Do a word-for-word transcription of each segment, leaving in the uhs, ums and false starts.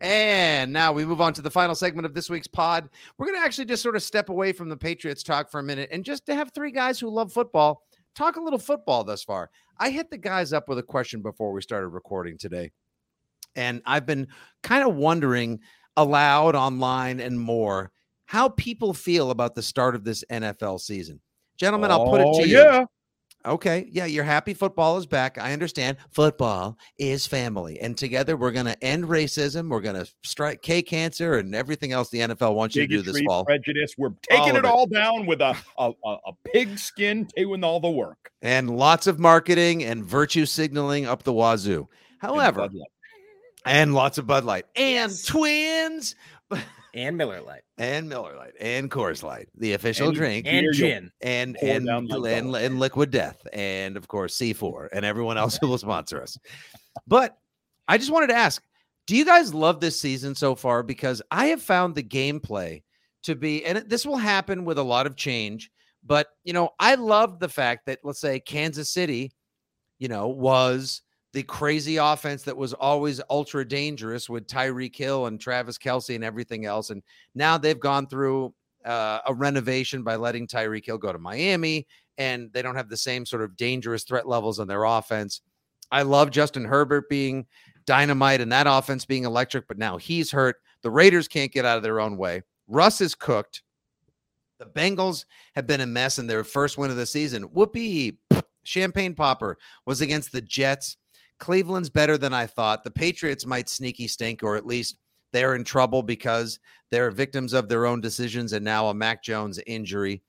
And now we move on to the final segment of this week's pod. We're going to actually just sort of step away from the Patriots talk for a minute and just to have three guys who love football talk a little football thus far. I hit the guys up with a question before we started recording today. And I've been kind of wondering aloud online and more how people feel about the start of this N F L season. Gentlemen, oh, I'll put it to yeah. you. Okay. Yeah. You're happy football is back. I understand football is family. And together we're going to end racism. We're going to strike K cancer and everything else the N F L wants you to do this fall. Prejudice. We're taking all it all it. down with a, a, a pig skin doing all the work. And lots of marketing and virtue signaling up the wazoo. However, and, and lots of Bud Light and yes. Twins. And Miller Lite. And Miller Lite. And Coors Light, the official and, drink. And gin. And and, and, and and Liquid Death. And, of course, C four. And everyone else who will sponsor us. But I just wanted to ask, do you guys love this season so far? Because I have found the gameplay to be, and this will happen with a lot of change, but, you know, I love the fact that, let's say, Kansas City, you know, was the crazy offense that was always ultra dangerous with Tyreek Hill and Travis Kelce and everything else. And now they've gone through uh, a renovation by letting Tyreek Hill go to Miami, and they don't have the same sort of dangerous threat levels on their offense. I love Justin Herbert being dynamite and that offense being electric, but now he's hurt. The Raiders can't get out of their own way. Russ is cooked. The Bengals have been a mess in their first win of the season. Whoopee. Champagne popper was against the Jets. Cleveland's better than I thought. The Patriots might sneaky stink, or at least they're in trouble because they're victims of their own decisions and now a Mac Jones injury.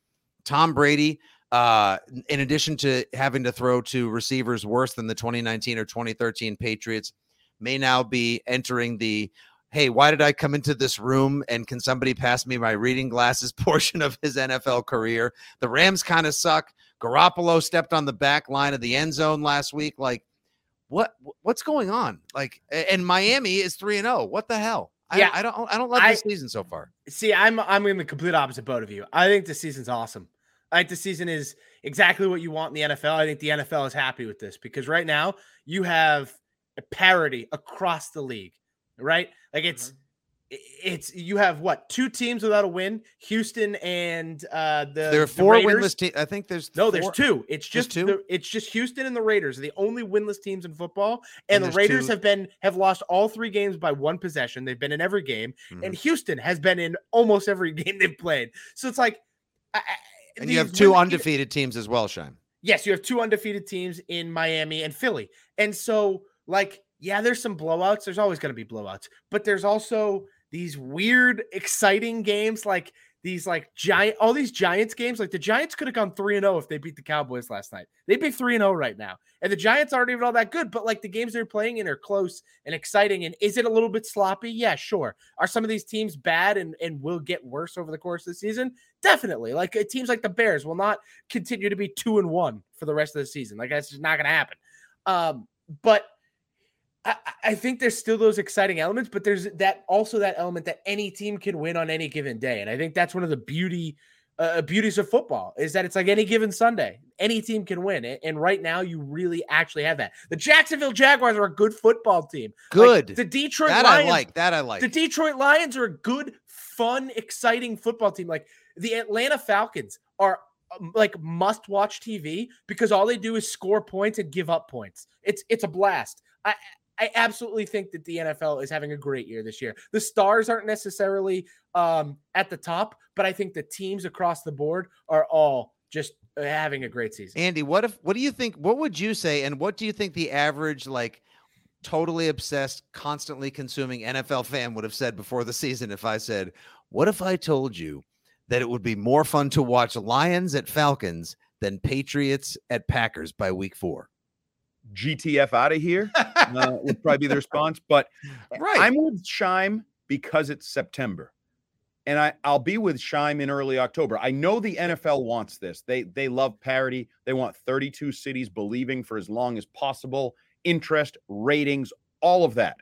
Tom Brady, uh, in addition to having to throw to receivers worse than the twenty nineteen or twenty thirteen Patriots, may now be entering the, hey, why did I come into this room and can somebody pass me my reading glasses portion of his N F L career? The Rams kind of suck. Garoppolo stepped on the back line of the end zone last week. Like, What what's going on? Like, and Miami is three and zero. What the hell? I, yeah, I don't I don't love this I, season so far. See, I'm I'm in the complete opposite boat of you. I think this season's awesome. I think the season is exactly what you want in the N F L. I think the N F L is happy with this because right now you have a parity across the league, right? Like it's mm-hmm. it's you have what two teams without a win? Houston and uh, the there are four the winless teams. I think there's no, four. there's two. It's just two. The, it's just Houston and the Raiders are the only winless teams in football. And, and the Raiders two. have been have lost all three games by one possession. They've been in every game, mm-hmm. and Houston has been in almost every game they've played. So it's like, I, I, and you have two undefeated it, teams as well, Shime. Yes, you have two undefeated teams in Miami and Philly, and so like, yeah, there's some blowouts. There's always going to be blowouts, but there's also these weird, exciting games like these, like giant, all these Giants games. Like the Giants could have gone three and zero if they beat the Cowboys last night. They'd be three and zero right now, and the Giants aren't even all that good. But like the games they're playing in are close and exciting. And is it a little bit sloppy? Yeah, sure. Are some of these teams bad and and will get worse over the course of the season? Definitely. Like teams like the Bears will not continue to be two and one for the rest of the season. Like that's just not going to happen. Um, but I, I think there's still those exciting elements, but there's that also that element that any team can win on any given day. And I think that's one of the beauty uh, beauties of football is that it's like any given Sunday, any team can win. And right now you really actually have that. The Jacksonville Jaguars are a good football team. Good. Like the Detroit that Lions. I like. That I like. The Detroit Lions are a good, fun, exciting football team. Like the Atlanta Falcons are like must-watch T V because all they do is score points and give up points. It's, it's a blast. I, I absolutely think that the N F L is having a great year this year. The stars aren't necessarily um, at the top, but I think the teams across the board are all just having a great season. Andy, what if? What do you think? What would you say? And what do you think the average, like, totally obsessed, constantly consuming N F L fan would have said before the season if I said, "What if I told you that it would be more fun to watch Lions at Falcons than Patriots at Packers by week four?" G T F out of here uh, would probably be the response, but right. I'm with Shime because it's September, and I, I'll be with Shime in early October. I know the N F L wants this. They they love parity. They want thirty-two cities believing for as long as possible, interest, ratings, all of that.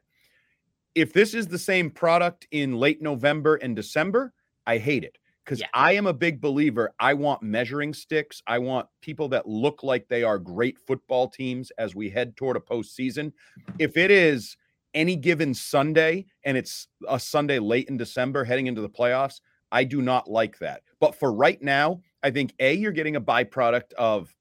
If this is the same product in late November and December, I hate it because yeah. I am a big believer. I want measuring sticks. I want people that look like they are great football teams as we head toward a postseason. If it is any given Sunday, and it's a Sunday late in December heading into the playoffs, I do not like that. But for right now, I think, A, you're getting a byproduct of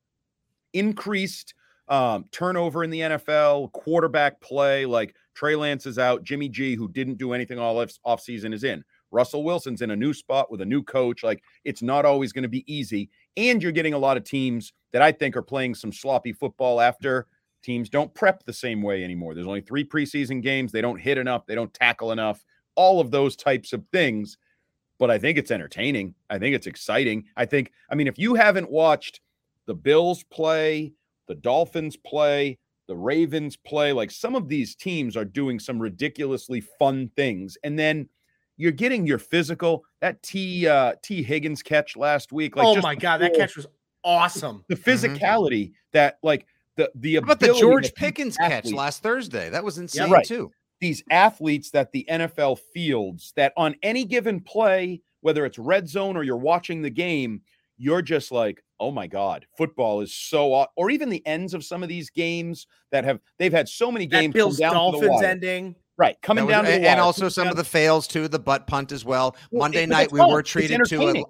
increased um, turnover in the N F L, quarterback play, like Trey Lance is out, Jimmy G, who didn't do anything all offseason, is in. Russell Wilson's in a new spot with a new coach. Like, it's not always going to be easy. And you're getting a lot of teams that I think are playing some sloppy football after. Teams don't prep the same way anymore. There's only three preseason games. They don't hit enough. They don't tackle enough. All of those types of things. But I think it's entertaining. I think it's exciting. I think, I mean, if you haven't watched the Bills play, the Dolphins play, the Ravens play, like some of these teams are doing some ridiculously fun things. And then you're getting your physical, that T uh, T Higgins catch last week. Like, oh just my God, cool. That catch was awesome. The physicality mm-hmm. that like the, the How about the George Pickens athletes. catch last Thursday? That was insane yeah, right. too. These athletes that the N F L fields that on any given play, whether it's red zone or you're watching the game, you're just like, oh my God, football is so odd. Or even the ends of some of these games that have, they've had so many games. That Bills Dolphins ending. Right. Coming was, down to the wire. And also some of the fails too, the butt punt as well. well Monday it, night, we fun. were treated to it. We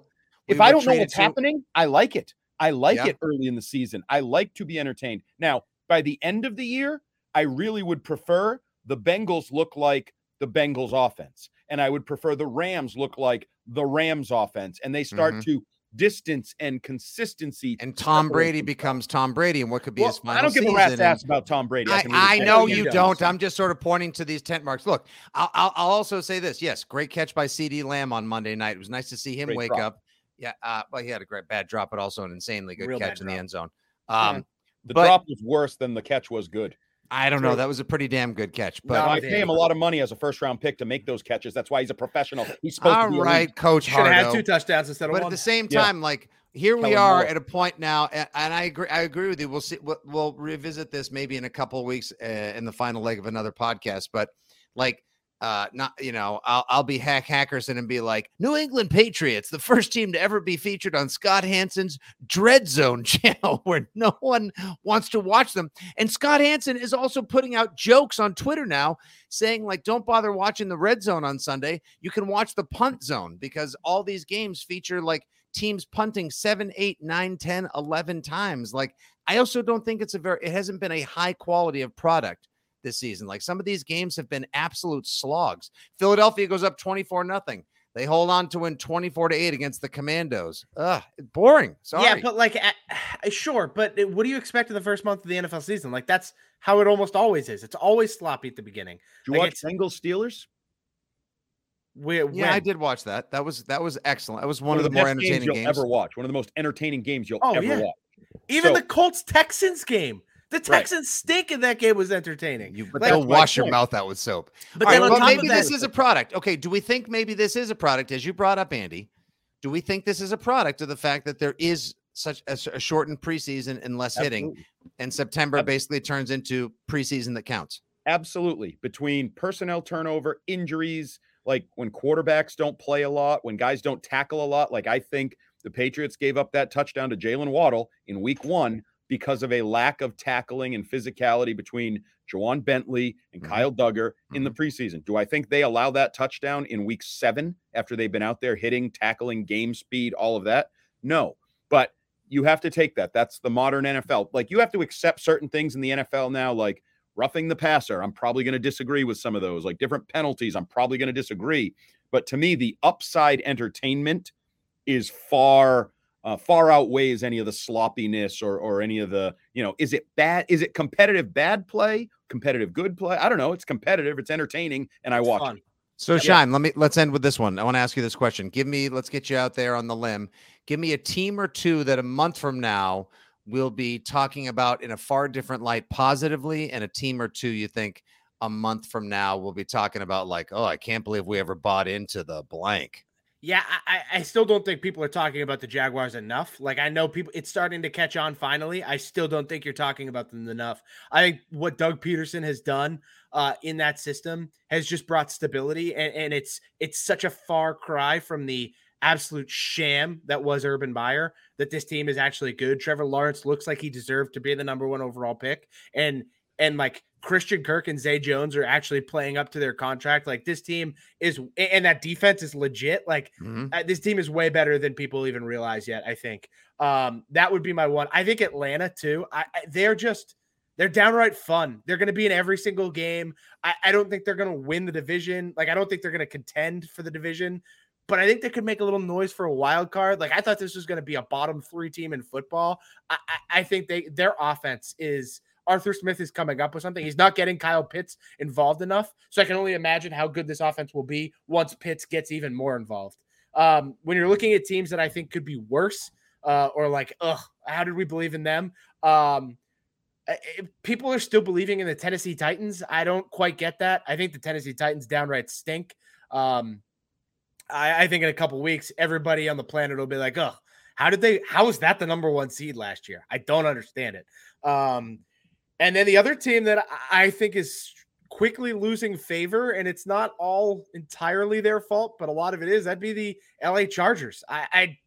if I don't know what's to... happening, I like it. I like yeah. it early in the season. I like to be entertained. Now, by the end of the year, I really would prefer the Bengals look like the Bengals offense. And I would prefer the Rams look like the Rams offense. And they start mm-hmm. to distance and consistency. And Tom Brady becomes Tom Brady and what could be well, his final I don't give season. a rat's ass about Tom Brady. I, I, I know you don't. I'm just sort of pointing to these tent marks. Look, I'll, I'll, I'll also say this. Yes, great catch by C D Lamb on Monday night. It was nice to see him great wake drop. up. Yeah, uh, well, he had a great bad drop, but also an insanely good Real catch in drop. the end zone. Um, yeah. The but, drop was worse than the catch was good. I don't know. That was a pretty damn good catch. But no, I pay him a lot of money as a first-round pick to make those catches. That's why he's a professional. He's supposed All to be right, elite. Coach Hardo. Should have had two touchdowns instead of but one. But at the same time, yeah. like here Tell we are at a point now, and, and I agree. I agree with you. We'll see. We'll, we'll revisit this maybe in a couple of weeks uh, in the final leg of another podcast. But like, uh, not you know, I'll I'll be Hack Hackerson and be like, New England Patriots, the first team to ever be featured on Scott Hansen's Dread Zone channel, where no one wants to watch them. And Scott Hansen is also putting out jokes on Twitter now, saying like, don't bother watching the Red Zone on Sunday. You can watch the Punt Zone because all these games feature like teams punting seven, eight, nine, ten, eleven times. Like, I also don't think it's a very. It hasn't been a high quality of product this season. Like some of these games have been absolute slogs. Philadelphia goes up twenty-four nothing. They hold on to win twenty-four to eight against the Commandos. Ugh, boring. Sorry. Yeah, but like, uh, sure. But what do you expect in the first month of the N F L season? Like that's how it almost always is. It's always sloppy at the beginning. Did you like watch Bengals Steelers? Where, yeah, when? I did watch that. That was, that was excellent. That was one, one of, of the, the more entertaining games you'll games. ever watch. One of the most entertaining games you'll oh, ever yeah. watch. Even so, the Colts Texans game. The Texans right. stink in that game was entertaining. You like, don't wash your mouth out with soap. But All then right, on well, top maybe of that, this is a product. Okay, do we think maybe this is a product, as you brought up, Andy? Do we think this is a product of the fact that there is such a, a shortened preseason and less Absolutely. hitting, and September Absolutely. basically turns into preseason that counts? Absolutely. Between personnel turnover, injuries, like when quarterbacks don't play a lot, when guys don't tackle a lot, like I think the Patriots gave up that touchdown to Jalen Waddle in week one because of a lack of tackling and physicality between Jawan Bentley and mm-hmm. Kyle Duggar mm-hmm. in the preseason. Do I think they allow that touchdown in week seven after they've been out there hitting, tackling, game speed, all of that? No, but you have to take that. That's the modern N F L. Like you have to accept certain things in the N F L now, like roughing the passer. I'm probably going to disagree with some of those, like different penalties. I'm probably going to disagree. But to me, the upside entertainment is far Uh, far outweighs any of the sloppiness or or any of the, you know, is it bad? Is it competitive bad play? Competitive good play? I don't know. It's competitive. It's entertaining, and I it's watch fun. it. So, yeah. Shine, let me let's end with this one. I want to ask you this question. Give me, let's get you out there on the limb. Give me a team or two that a month from now we'll be talking about in a far different light, positively, and a team or two you think a month from now we'll be talking about like, oh, I can't believe we ever bought into the blank. Yeah, I, I still don't think people are talking about the Jaguars enough. Like, I know people, it's starting to catch on finally. I still don't think you're talking about them enough. I think what Doug Peterson has done uh, in that system has just brought stability, and, and it's it's such a far cry from the absolute sham that was Urban Meyer that this team is actually good. Trevor Lawrence looks like he deserved to be the number one overall pick, and and like Christian Kirk and Zay Jones are actually playing up to their contract. Like, this team is, and that defense is legit. Like, mm-hmm. uh, this team is way better than people even realize yet. I think um, that would be my one. I think Atlanta too. I, I, they're just, they're downright fun. They're going to be in every single game. I, I don't think they're going to win the division. Like, I don't think they're going to contend for the division, but I think they could make a little noise for a wild card. Like, I thought this was going to be a bottom three team in football. I, I, I think they, their offense is, Arthur Smith is coming up with something. He's not getting Kyle Pitts involved enough. So I can only imagine how good this offense will be once Pitts gets even more involved. Um, when you're looking at teams that I think could be worse uh, or like, ugh, how did we believe in them? Um, it, people are still believing in the Tennessee Titans. I don't quite get that. I think the Tennessee Titans downright stink. Um, I, I think in a couple weeks, everybody on the planet will be like, ugh, how did they, how was that the number one seed last year? I don't understand it. Um, And then the other team that I think is quickly losing favor, and it's not all entirely their fault, but a lot of it is, that'd be the L A Chargers. I I,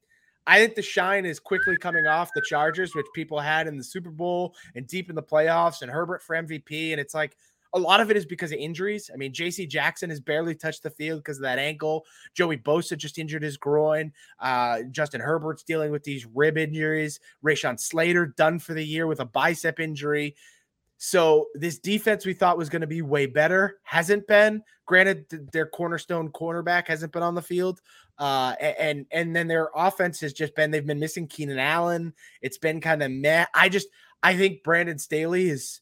I think the shine is quickly coming off the Chargers, which people had in the Super Bowl and deep in the playoffs, and Herbert for M V P. And it's like a lot of it is because of injuries. I mean, J C Jackson has barely touched the field because of that ankle. Joey Bosa just injured his groin. Uh, Justin Herbert's dealing with these rib injuries. Rashawn Slater done for the year with a bicep injury. So this defense we thought was going to be way better hasn't been. Granted, their cornerstone cornerback hasn't been on the field. Uh, and and then their offense has just been, they've been missing Keenan Allen. It's been kind of meh. I just, I think Brandon Staley is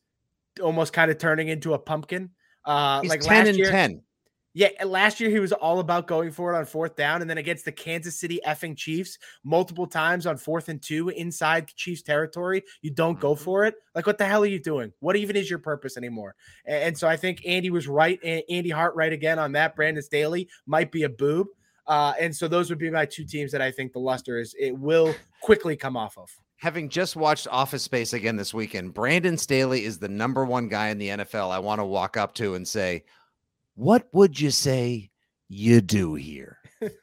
almost kind of turning into a pumpkin. Uh, He's like ten last and year, ten. Yeah, last year he was all about going for it on fourth down. And then against the Kansas City effing Chiefs, multiple times on fourth and two inside Chiefs territory, you don't go for it. Like, what the hell are you doing? What even is your purpose anymore? And so I think Andy was right. Andy Hart right again on that. Brandon Staley might be a boob. Uh, and so those would be my two teams that I think the luster is, it will quickly come off of. Having just watched Office Space again this weekend, Brandon Staley is the number one guy in the N F L I want to walk up to and say, what would you say you do here?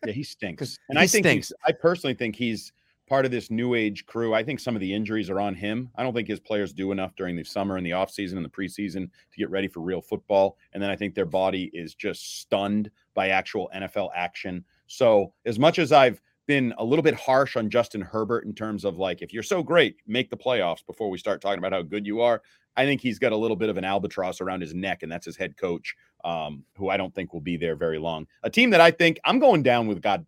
Yeah, he stinks. And he I think stinks. I personally think he's part of this new age crew. I think some of the injuries are on him. I don't think his players do enough during the summer and the offseason and the preseason to get ready for real football. And then I think their body is just stunned by actual N F L action. So as much as I've been a little bit harsh on Justin Herbert in terms of like, if you're so great, make the playoffs before we start talking about how good you are. I think he's got a little bit of an albatross around his neck, and that's his head coach, um, who I don't think will be there very long. A team that I think I'm going down with, God,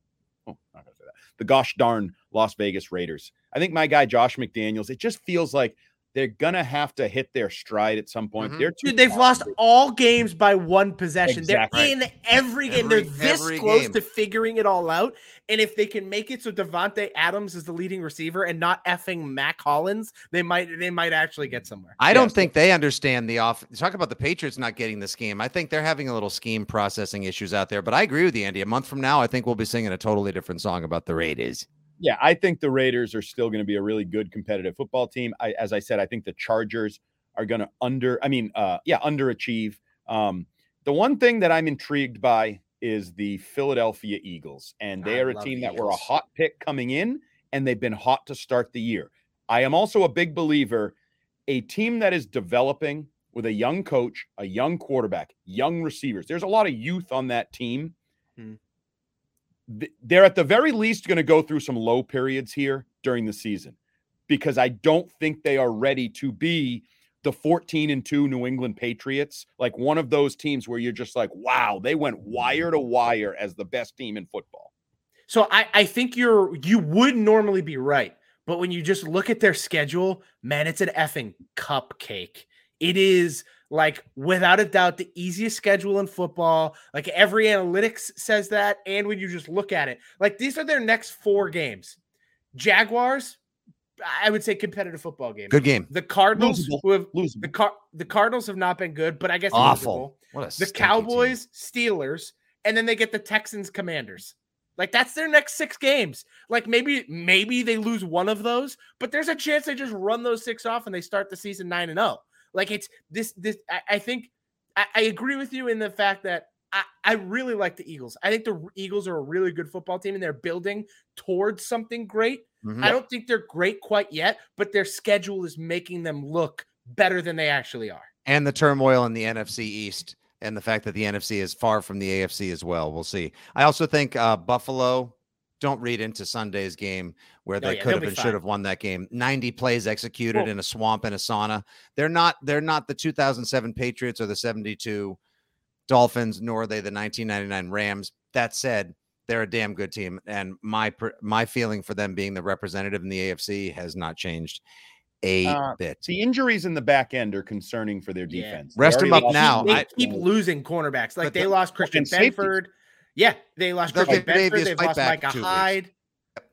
oh, not gonna say that, the gosh darn Las Vegas Raiders. I think my guy Josh McDaniels, it just feels like they're going to have to hit their stride at some point. Mm-hmm. They're Dude, they've lost all games by one possession. Exactly. They're in every game. Every, they're this close game. To figuring it all out. And if they can make it so Devontae Adams is the leading receiver and not effing Mac Hollins, they might they might actually get somewhere. I yeah, don't so. think they understand the off. Talk about the Patriots not getting this game. I think they're having a little scheme processing issues out there. But I agree with you, Andy. A month from now, I think we'll be singing a totally different song about the Raiders. Yeah, I think the Raiders are still going to be a really good competitive football team. I, as I said, I think the Chargers are going to under, I mean, uh, yeah, underachieve. Um, the one thing that I'm intrigued by is the Philadelphia Eagles, and they I are a team that Eagles. were a hot pick coming in, and they've been hot to start the year. I am also a big believer, a team that is developing with a young coach, a young quarterback, young receivers. There's a lot of youth on that team. Hmm. They're at the very least going to go through some low periods here during the season, because I don't think they are ready to be the fourteen and two New England Patriots, like one of those teams where you're just like, wow, they went wire to wire as the best team in football. So I, I think you're, you would normally be right. But when you just look at their schedule, man, it's an effing cupcake. It is, like, without a doubt, the easiest schedule in football. Like, every analytics says that. And when you just look at it, like, these are their next four games. Jaguars, I would say competitive football game. Good game. The Cardinals, losable. who have losable. the Car- the Cardinals have not been good, but I guess awful. What a the Cowboys, team. Steelers, and then they get the Texans, Commanders. Like, that's their next six games. Like, maybe maybe they lose one of those, but there's a chance they just run those six off and they start the season nine and zero. Like, it's this, this, I, I think I, I agree with you in the fact that I, I really like the Eagles. I think the Eagles are a really good football team and they're building towards something great. Mm-hmm. I don't think they're great quite yet, but their schedule is making them look better than they actually are. and the turmoil in the N F C East and the fact that the N F C is far from the A F C as well. We'll see. I also think uh, Buffalo, don't read into Sunday's game where they oh, yeah, could have and fine. should have won that game. ninety plays executed cool. in a swamp and a sauna. They're not, they're not the two thousand seven Patriots or the seventy-two Dolphins, nor are they the nineteen ninety-nine Rams. That said, they're a damn good team. And my, my feeling for them being the representative in the A F C has not changed a uh, bit. The injuries in the back end are concerning for their defense. Yeah. Rest them up now. They I, keep losing cornerbacks. Like they the, lost Christian Benford. Safety. Yeah, they lost They'll Christian Benford. They've lost Micah Hyde. Yep.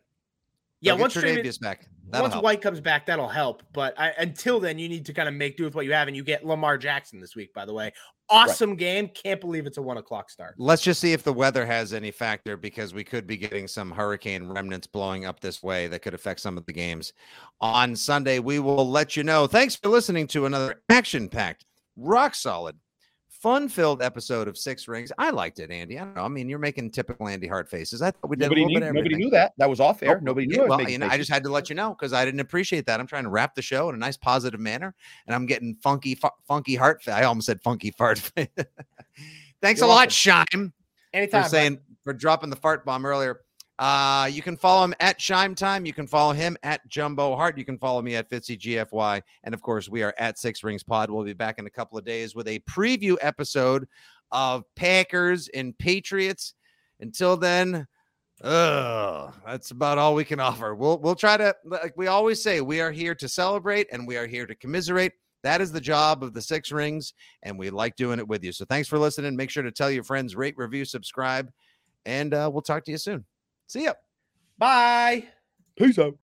Yeah, once Tre'Davious back, that'll once help. White comes back, that'll help. But I, until then, you need to kind of make do with what you have. And you get Lamar Jackson this week, by the way. Awesome right. game. Can't believe it's a one o'clock start. Let's just see if the weather has any factor, because we could be getting some hurricane remnants blowing up this way that could affect some of the games on Sunday. We will let you know. Thanks for listening to another action-packed, rock-solid, fun-filled episode of Six Rings. I liked it, Andy. I don't know. I mean, you're making typical Andy Hart faces. I thought we did nobody a little knew, bit of everything. Nobody knew that. That was off air. Oh, nobody knew. Yeah, well, you know, I just had to let you know because I didn't appreciate that. I'm trying to wrap the show in a nice, positive manner, and I'm getting funky, fu- funky heart. Fa- I almost said funky fart. Thanks you're a welcome. lot, Shime. Anytime. For saying for dropping the fart bomb earlier. Uh, you can follow him at Shime Time. You can follow him at Jumbo Heart. You can follow me at Fitzy G F Y. And of course, we are at Six Rings Pod. We'll be back in a couple of days with a preview episode of Packers and Patriots. Until then, uh, that's about all we can offer. We'll we'll try to, like we always say, we are here to celebrate and we are here to commiserate. That is the job of the Six Rings, and we like doing it with you. So thanks for listening. Make sure to tell your friends, rate, review, subscribe, and uh, we'll talk to you soon. See ya. Bye. Peace out.